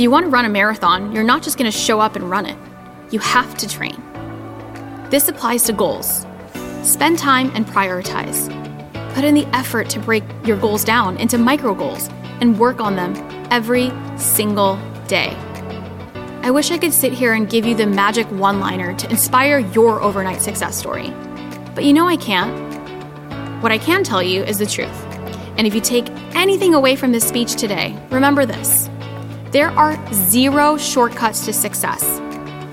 If you want to run a marathon, you're not just going to show up and run it. You have to train. This applies to goals. Spend time and prioritize. Put in the effort to break your goals down into micro goals and work on them every single day. I wish I could sit here and give you the magic one-liner to inspire your overnight success story, but you know I can't. What I can tell you is the truth. And if you take anything away from this speech today, remember this. There are zero shortcuts to success.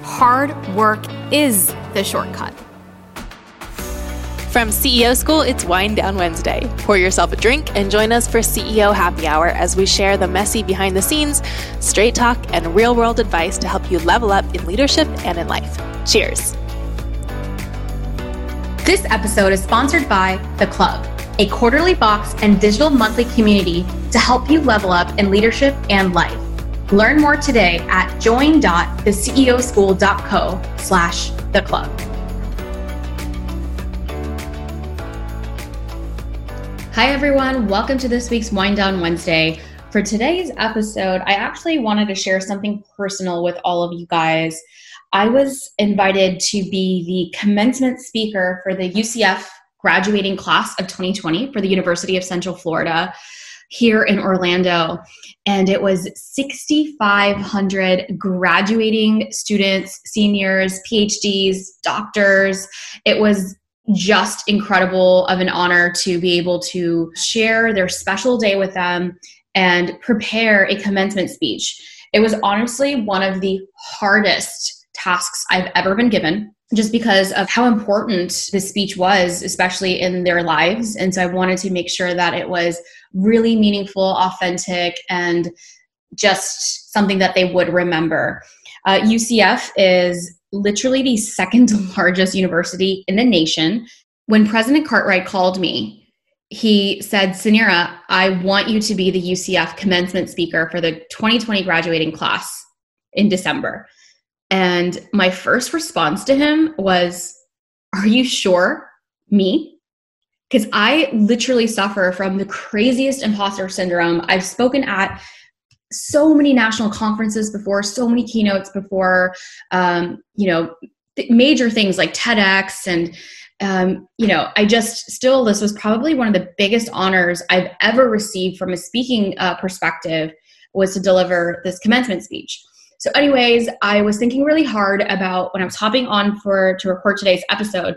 Hard work is the shortcut. From CEO School, it's Wind Down Wednesday. Pour yourself a drink and join us for CEO Happy Hour as we share the messy behind the scenes, straight talk, and real-world advice to help you level up in leadership and in life. Cheers. This episode is sponsored by The Club, a quarterly box and digital monthly community to help you level up in leadership and life. Learn more today at join.theceoschool.co/theclub. Hi everyone, welcome to this week's Wind Down Wednesday. For today's episode, I actually wanted to share something personal with all of you guys. I was invited to be the commencement speaker for the UCF graduating class of 2020 for the University of Central Florida here in Orlando. And it was 6,500 graduating students, seniors, PhDs, doctors. It was just incredible of an honor to be able to share their special day with them and prepare a commencement speech. It was honestly one of the hardest tasks I've ever been given, just because of how important this speech was, especially in their lives. And so I wanted to make sure that it was really meaningful, authentic, and just something that they would remember. UCF is literally the second largest university in the nation. When President Cartwright called me, he said, "Suneera, I want you to be the UCF commencement speaker for the 2020 graduating class in December." And my first response to him was, "Are you sure? Me?" Because I literally suffer from the craziest imposter syndrome. I've spoken at so many national conferences before, so many keynotes before, major things like TEDx. And, this was probably one of the biggest honors I've ever received from a speaking perspective, was to deliver this commencement speech. So anyways, I was thinking really hard about when I was hopping on to record today's episode.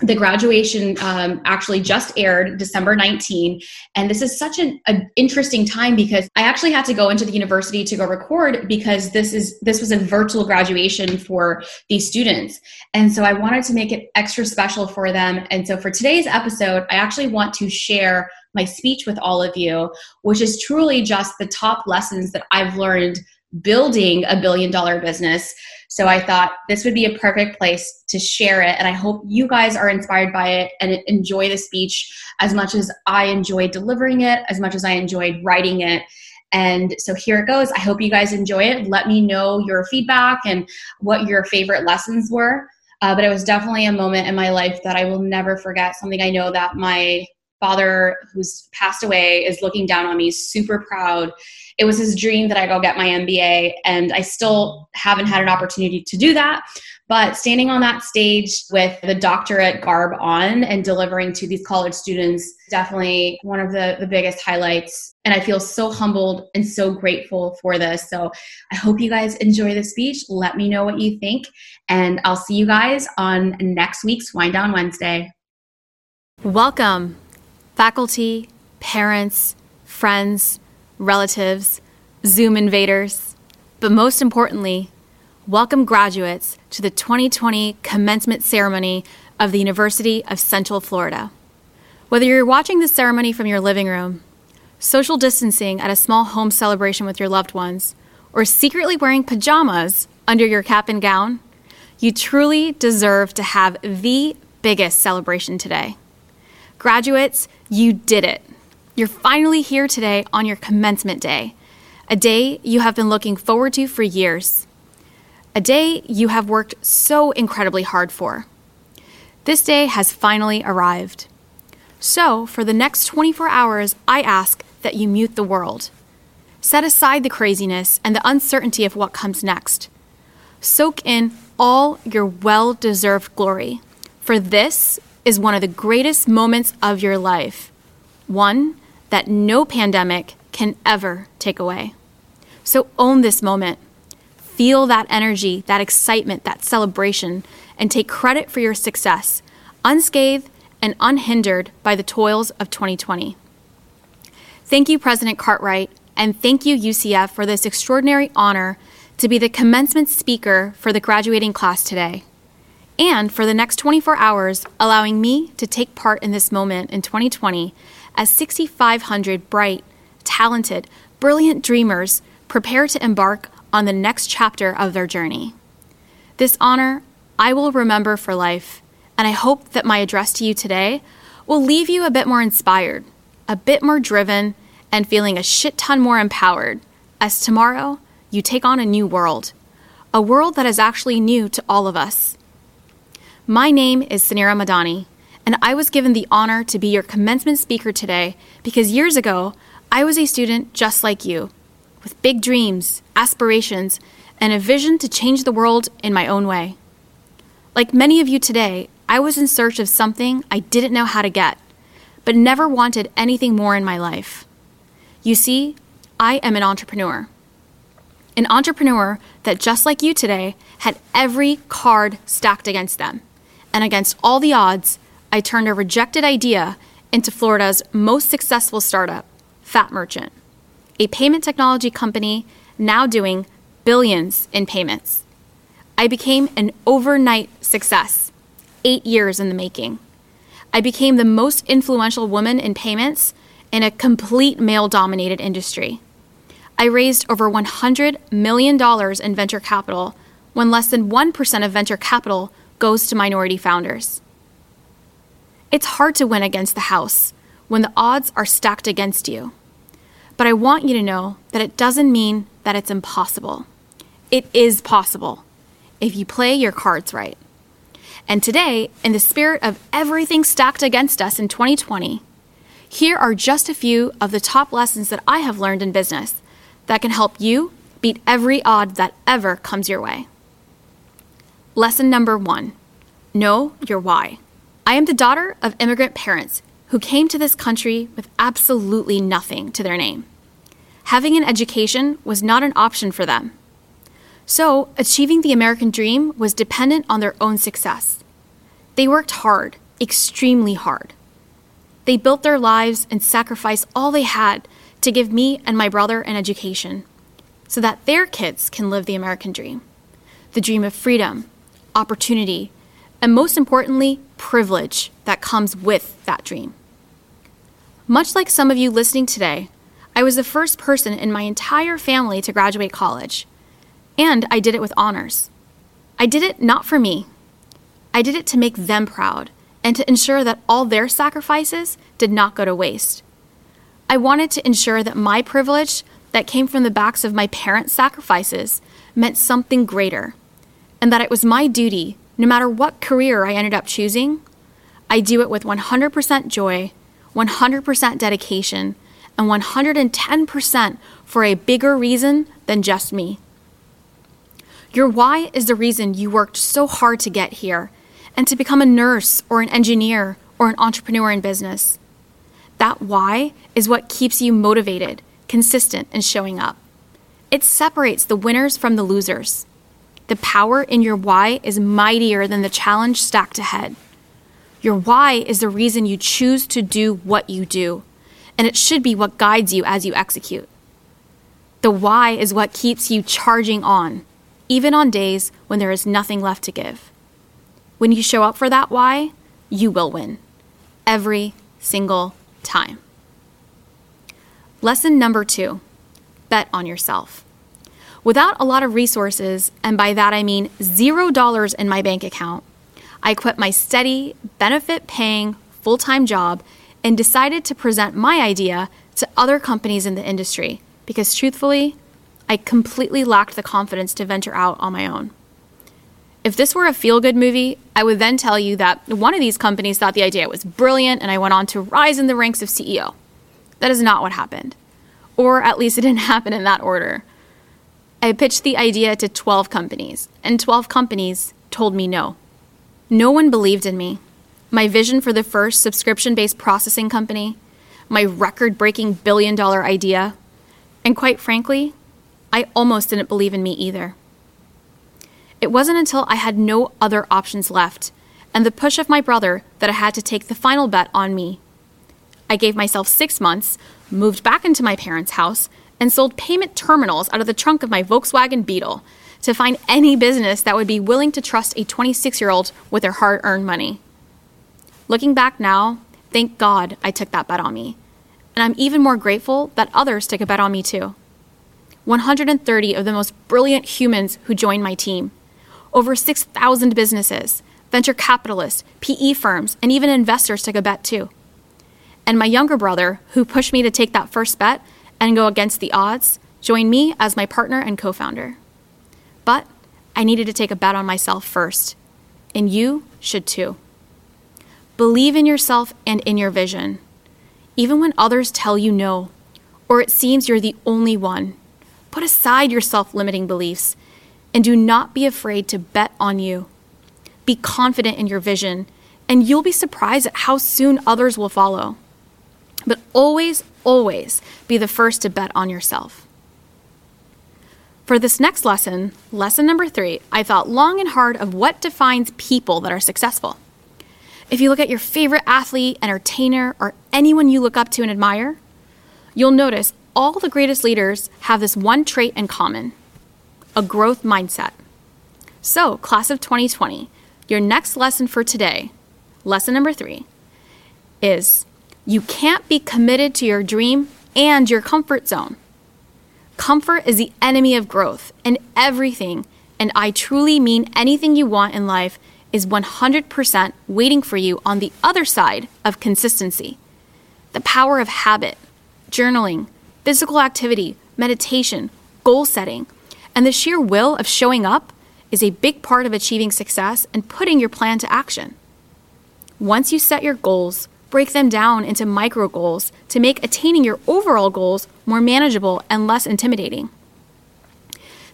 The graduation actually just aired December 19. And this is such an interesting time, because I actually had to go into the university to go record, because this was a virtual graduation for these students. And so I wanted to make it extra special for them. And so for today's episode, I actually want to share my speech with all of you, which is truly just the top lessons that I've learned building $1 billion business. So I thought this would be a perfect place to share it. And I hope you guys are inspired by it and enjoy the speech as much as I enjoyed delivering it, as much as I enjoyed writing it. And so here it goes. I hope you guys enjoy it. Let me know your feedback and what your favorite lessons were. But it was definitely a moment in my life that I will never forget. Something I know that my father, who's passed away, is looking down on me, super proud. It was his dream that I go get my MBA, and I still haven't had an opportunity to do that. But standing on that stage with the doctorate garb on and delivering to these college students, definitely one of the biggest highlights. And I feel so humbled and so grateful for this. So I hope you guys enjoy the speech. Let me know what you think, and I'll see you guys on next week's Wind Down Wednesday. Welcome, faculty, parents, friends, relatives, Zoom invaders, but most importantly, welcome graduates to the 2020 commencement ceremony of the University of Central Florida. Whether you're watching the ceremony from your living room, social distancing at a small home celebration with your loved ones, or secretly wearing pajamas under your cap and gown, you truly deserve to have the biggest celebration today. Graduates, you did it. You're finally here today on your commencement day, a day you have been looking forward to for years, a day you have worked so incredibly hard for. This day has finally arrived. So for the next 24 hours, I ask that you mute the world. Set aside the craziness and the uncertainty of what comes next. Soak in all your well-deserved glory, for this is one of the greatest moments of your life, one that no pandemic can ever take away. So own this moment. Feel that energy, that excitement, that celebration, and take credit for your success, unscathed and unhindered by the toils of 2020. Thank you, President Cartwright, and thank you, UCF, for this extraordinary honor to be the commencement speaker for the graduating class today, and for the next 24 hours, allowing me to take part in this moment in 2020 as 6,500 bright, talented, brilliant dreamers prepare to embark on the next chapter of their journey. This honor I will remember for life, and I hope that my address to you today will leave you a bit more inspired, a bit more driven, and feeling a shit ton more empowered as tomorrow you take on a new world, a world that is actually new to all of us. My name is Suneera Madani, and I was given the honor to be your commencement speaker today because years ago, I was a student just like you, with big dreams, aspirations, and a vision to change the world in my own way. Like many of you today, I was in search of something I didn't know how to get, but never wanted anything more in my life. You see, I am an entrepreneur that just like you today had every card stacked against them. And against all the odds, I turned a rejected idea into Florida's most successful startup, Fat Merchant, a payment technology company now doing billions in payments. I became an overnight success, 8 years in the making. I became the most influential woman in payments in a complete male-dominated industry. I raised over $100 million in venture capital when less than 1% of venture capital goes to minority founders. It's hard to win against the house when the odds are stacked against you. But I want you to know that it doesn't mean that it's impossible. It is possible if you play your cards right. And today, in the spirit of everything stacked against us in 2020, here are just a few of the top lessons that I have learned in business that can help you beat every odd that ever comes your way. Lesson number 1, know your why. I am the daughter of immigrant parents who came to this country with absolutely nothing to their name. Having an education was not an option for them. So, achieving the American dream was dependent on their own success. They worked hard, extremely hard. They built their lives and sacrificed all they had to give me and my brother an education so that their kids can live the American dream, the dream of freedom, opportunity, and most importantly, privilege that comes with that dream. Much like some of you listening today, I was the first person in my entire family to graduate college, and I did it with honors. I did it not for me. I did it to make them proud and to ensure that all their sacrifices did not go to waste. I wanted to ensure that my privilege that came from the backs of my parents' sacrifices meant something greater, and that it was my duty, no matter what career I ended up choosing, I do it with 100% joy, 100% dedication, and 110% for a bigger reason than just me. Your why is the reason you worked so hard to get here and to become a nurse or an engineer or an entrepreneur in business. That why is what keeps you motivated, consistent, and showing up. It separates the winners from the losers. The power in your why is mightier than the challenge stacked ahead. Your why is the reason you choose to do what you do, and it should be what guides you as you execute. The why is what keeps you charging on, even on days when there is nothing left to give. When you show up for that why, you will win every single time. Lesson number 2, bet on yourself. Without a lot of resources, and by that I mean $0 in my bank account, I quit my steady, benefit-paying, full-time job and decided to present my idea to other companies in the industry because, truthfully, I completely lacked the confidence to venture out on my own. If this were a feel-good movie, I would then tell you that one of these companies thought the idea was brilliant and I went on to rise in the ranks of CEO. That is not what happened. or at least it didn't happen in that order. I pitched the idea to 12 companies, and 12 companies told me no. No one believed in me. My vision for the first subscription-based processing company, my record-breaking billion-dollar idea, and quite frankly, I almost didn't believe in me either. It wasn't until I had no other options left and the push of my brother that I had to take the final bet on me. I gave myself 6 months, moved back into my parents' house, and sold payment terminals out of the trunk of my Volkswagen Beetle to find any business that would be willing to trust a 26-year-old with their hard-earned money. Looking back now, thank God I took that bet on me. And I'm even more grateful that others took a bet on me too. 130 of the most brilliant humans who joined my team, over 6,000 businesses, venture capitalists, PE firms, and even investors took a bet too. And my younger brother, who pushed me to take that first bet and go against the odds, joined me as my partner and co-founder. But I needed to take a bet on myself first, and you should too. Believe in yourself and in your vision. Even when others tell you no, or it seems you're the only one, put aside your self-limiting beliefs and do not be afraid to bet on you. Be confident in your vision, and you'll be surprised at how soon others will follow. But always, always be the first to bet on yourself. For this next lesson, lesson number 3, I thought long and hard of what defines people that are successful. If you look at your favorite athlete, entertainer, or anyone you look up to and admire, you'll notice all the greatest leaders have this one trait in common, a growth mindset. So, class of 2020, your next lesson for today, lesson number 3, is you can't be committed to your dream and your comfort zone. Comfort is the enemy of growth, and everything, and I truly mean anything you want in life, is 100% waiting for you on the other side of consistency. The power of habit, journaling, physical activity, meditation, goal setting, and the sheer will of showing up is a big part of achieving success and putting your plan to action. Once you set your goals, break them down into micro goals to make attaining your overall goals more manageable and less intimidating.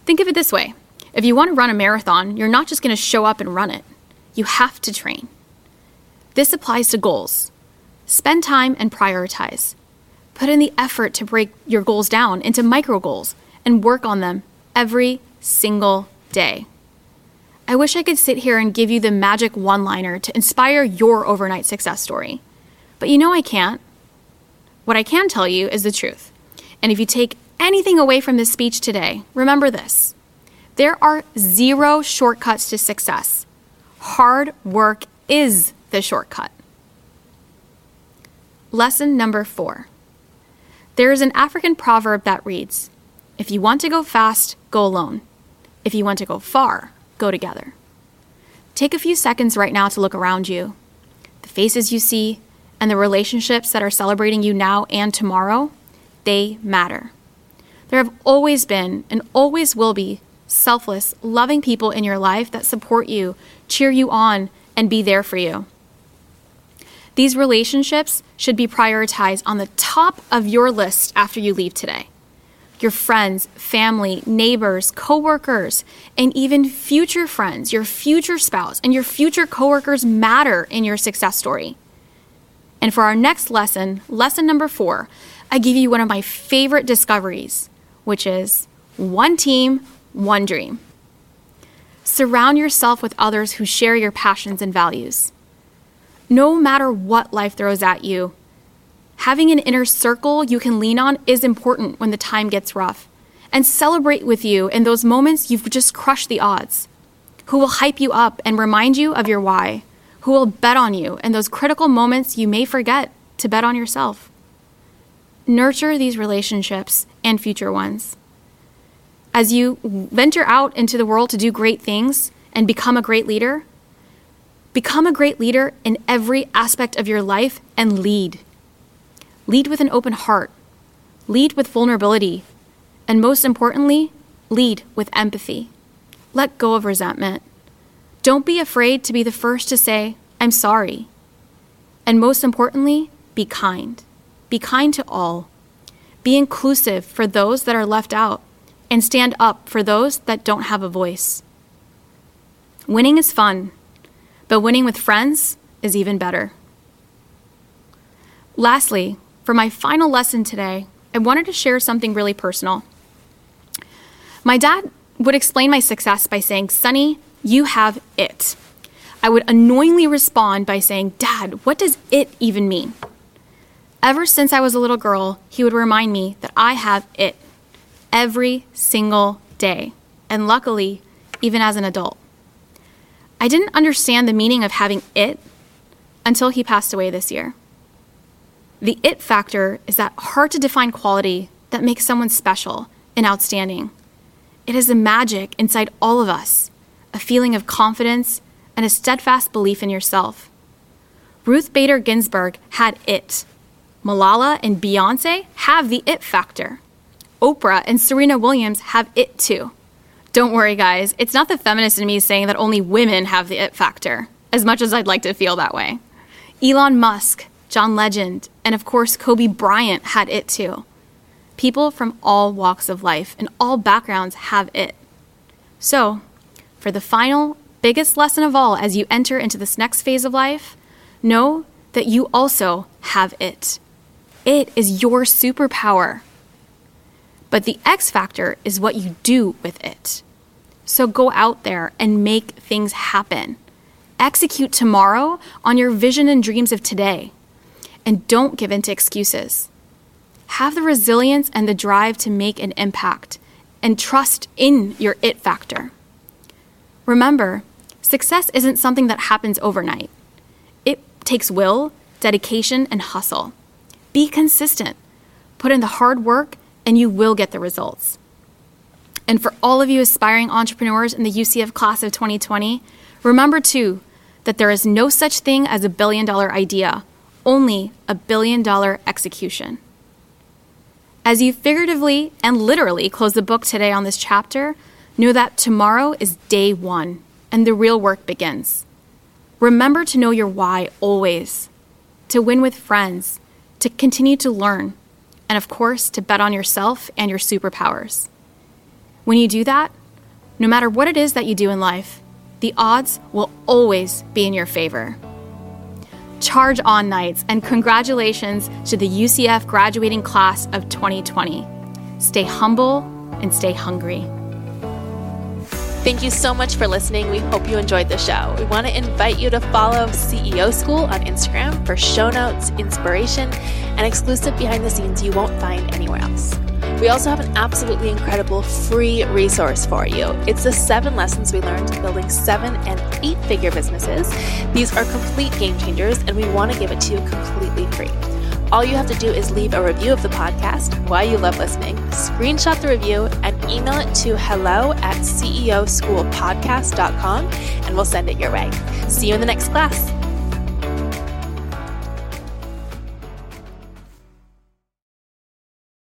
Think of it this way. If you want to run a marathon, you're not just going to show up and run it. You have to train. This applies to goals. Spend time and prioritize. Put in the effort to break your goals down into micro goals and work on them every single day. I wish I could sit here and give you the magic one-liner to inspire your overnight success story. But you know I can't. What I can tell you is the truth. And if you take anything away from this speech today, remember this. There are zero shortcuts to success. Hard work is the shortcut. Lesson number 4. There is an African proverb that reads, "If you want to go fast, go alone. If you want to go far, go together." Take a few seconds right now to look around you. The faces you see, and the relationships that are celebrating you now and tomorrow, they matter. There have always been and always will be selfless, loving people in your life that support you, cheer you on, and be there for you. These relationships should be prioritized on the top of your list after you leave today. Your friends, family, neighbors, coworkers, and even future friends, your future spouse, and your future coworkers matter in your success story. And for our next lesson, lesson number 4, I give you one of my favorite discoveries, which is one team, one dream. Surround yourself with others who share your passions and values. No matter what life throws at you, having an inner circle you can lean on is important when the time gets rough, and celebrate with you in those moments you've just crushed the odds, who will hype you up and remind you of your why, who will bet on you in those critical moments you may forget to bet on yourself. Nurture these relationships and future ones. As you venture out into the world to do great things and become a great leader in every aspect of your life and lead. Lead with an open heart, lead with vulnerability, and most importantly, lead with empathy. Let go of resentment. Don't be afraid to be the first to say, "I'm sorry." And most importantly, be kind. Be kind to all. Be inclusive for those that are left out, and stand up for those that don't have a voice. Winning is fun, but winning with friends is even better. Lastly, for my final lesson today, I wanted to share something really personal. My dad would explain my success by saying, "Sonny, you have it." I would annoyingly respond by saying, "Dad, what does it even mean?" Ever since I was a little girl, he would remind me that I have it every single day, and luckily, even as an adult. I didn't understand the meaning of having it until he passed away this year. The it factor is that hard-to-define quality that makes someone special and outstanding. It is the magic inside all of us, a feeling of confidence and a steadfast belief in yourself. Ruth Bader Ginsburg had it. Malala and Beyonce have the it factor. Oprah and Serena Williams have it too. Don't worry, guys, it's not the feminist in me saying that only women have the it factor, as much as I'd like to feel that way. Elon Musk, John Legend, and of course Kobe Bryant had it too. People from all walks of life and all backgrounds have it. So, for the final, biggest lesson of all as you enter into this next phase of life, know that you also have it. It is your superpower. But the X factor is what you do with it. So go out there and make things happen. Execute tomorrow on your vision and dreams of today. And don't give in to excuses. Have the resilience and the drive to make an impact, and trust in your it factor. Remember, success isn't something that happens overnight. It takes will, dedication, and hustle. Be consistent. Put in the hard work, and you will get the results. And for all of you aspiring entrepreneurs in the UCF class of 2020, remember too that there is no such thing as $1 billion idea, only $1 billion execution. As you figuratively and literally close the book today on this chapter, know that tomorrow is day one and the real work begins. Remember to know your why always, to win with friends, to continue to learn, and of course, to bet on yourself and your superpowers. When you do that, no matter what it is that you do in life, the odds will always be in your favor. Charge on, Knights, and congratulations to the UCF graduating class of 2020. Stay humble and stay hungry. Thank you so much for listening. We hope you enjoyed the show. We want to invite you to follow CEO School on Instagram for show notes, inspiration, and exclusive behind the scenes you won't find anywhere else. We also have an absolutely incredible free resource for you. It's the 7 lessons we learned building 7- and 8-figure businesses. These are complete game changers, and we want to give it to you completely free. All you have to do is leave a review of the podcast, why you love listening, screenshot the review, and email it to hello@ceoschoolpodcast.com, and we'll send it your way. See you in the next class.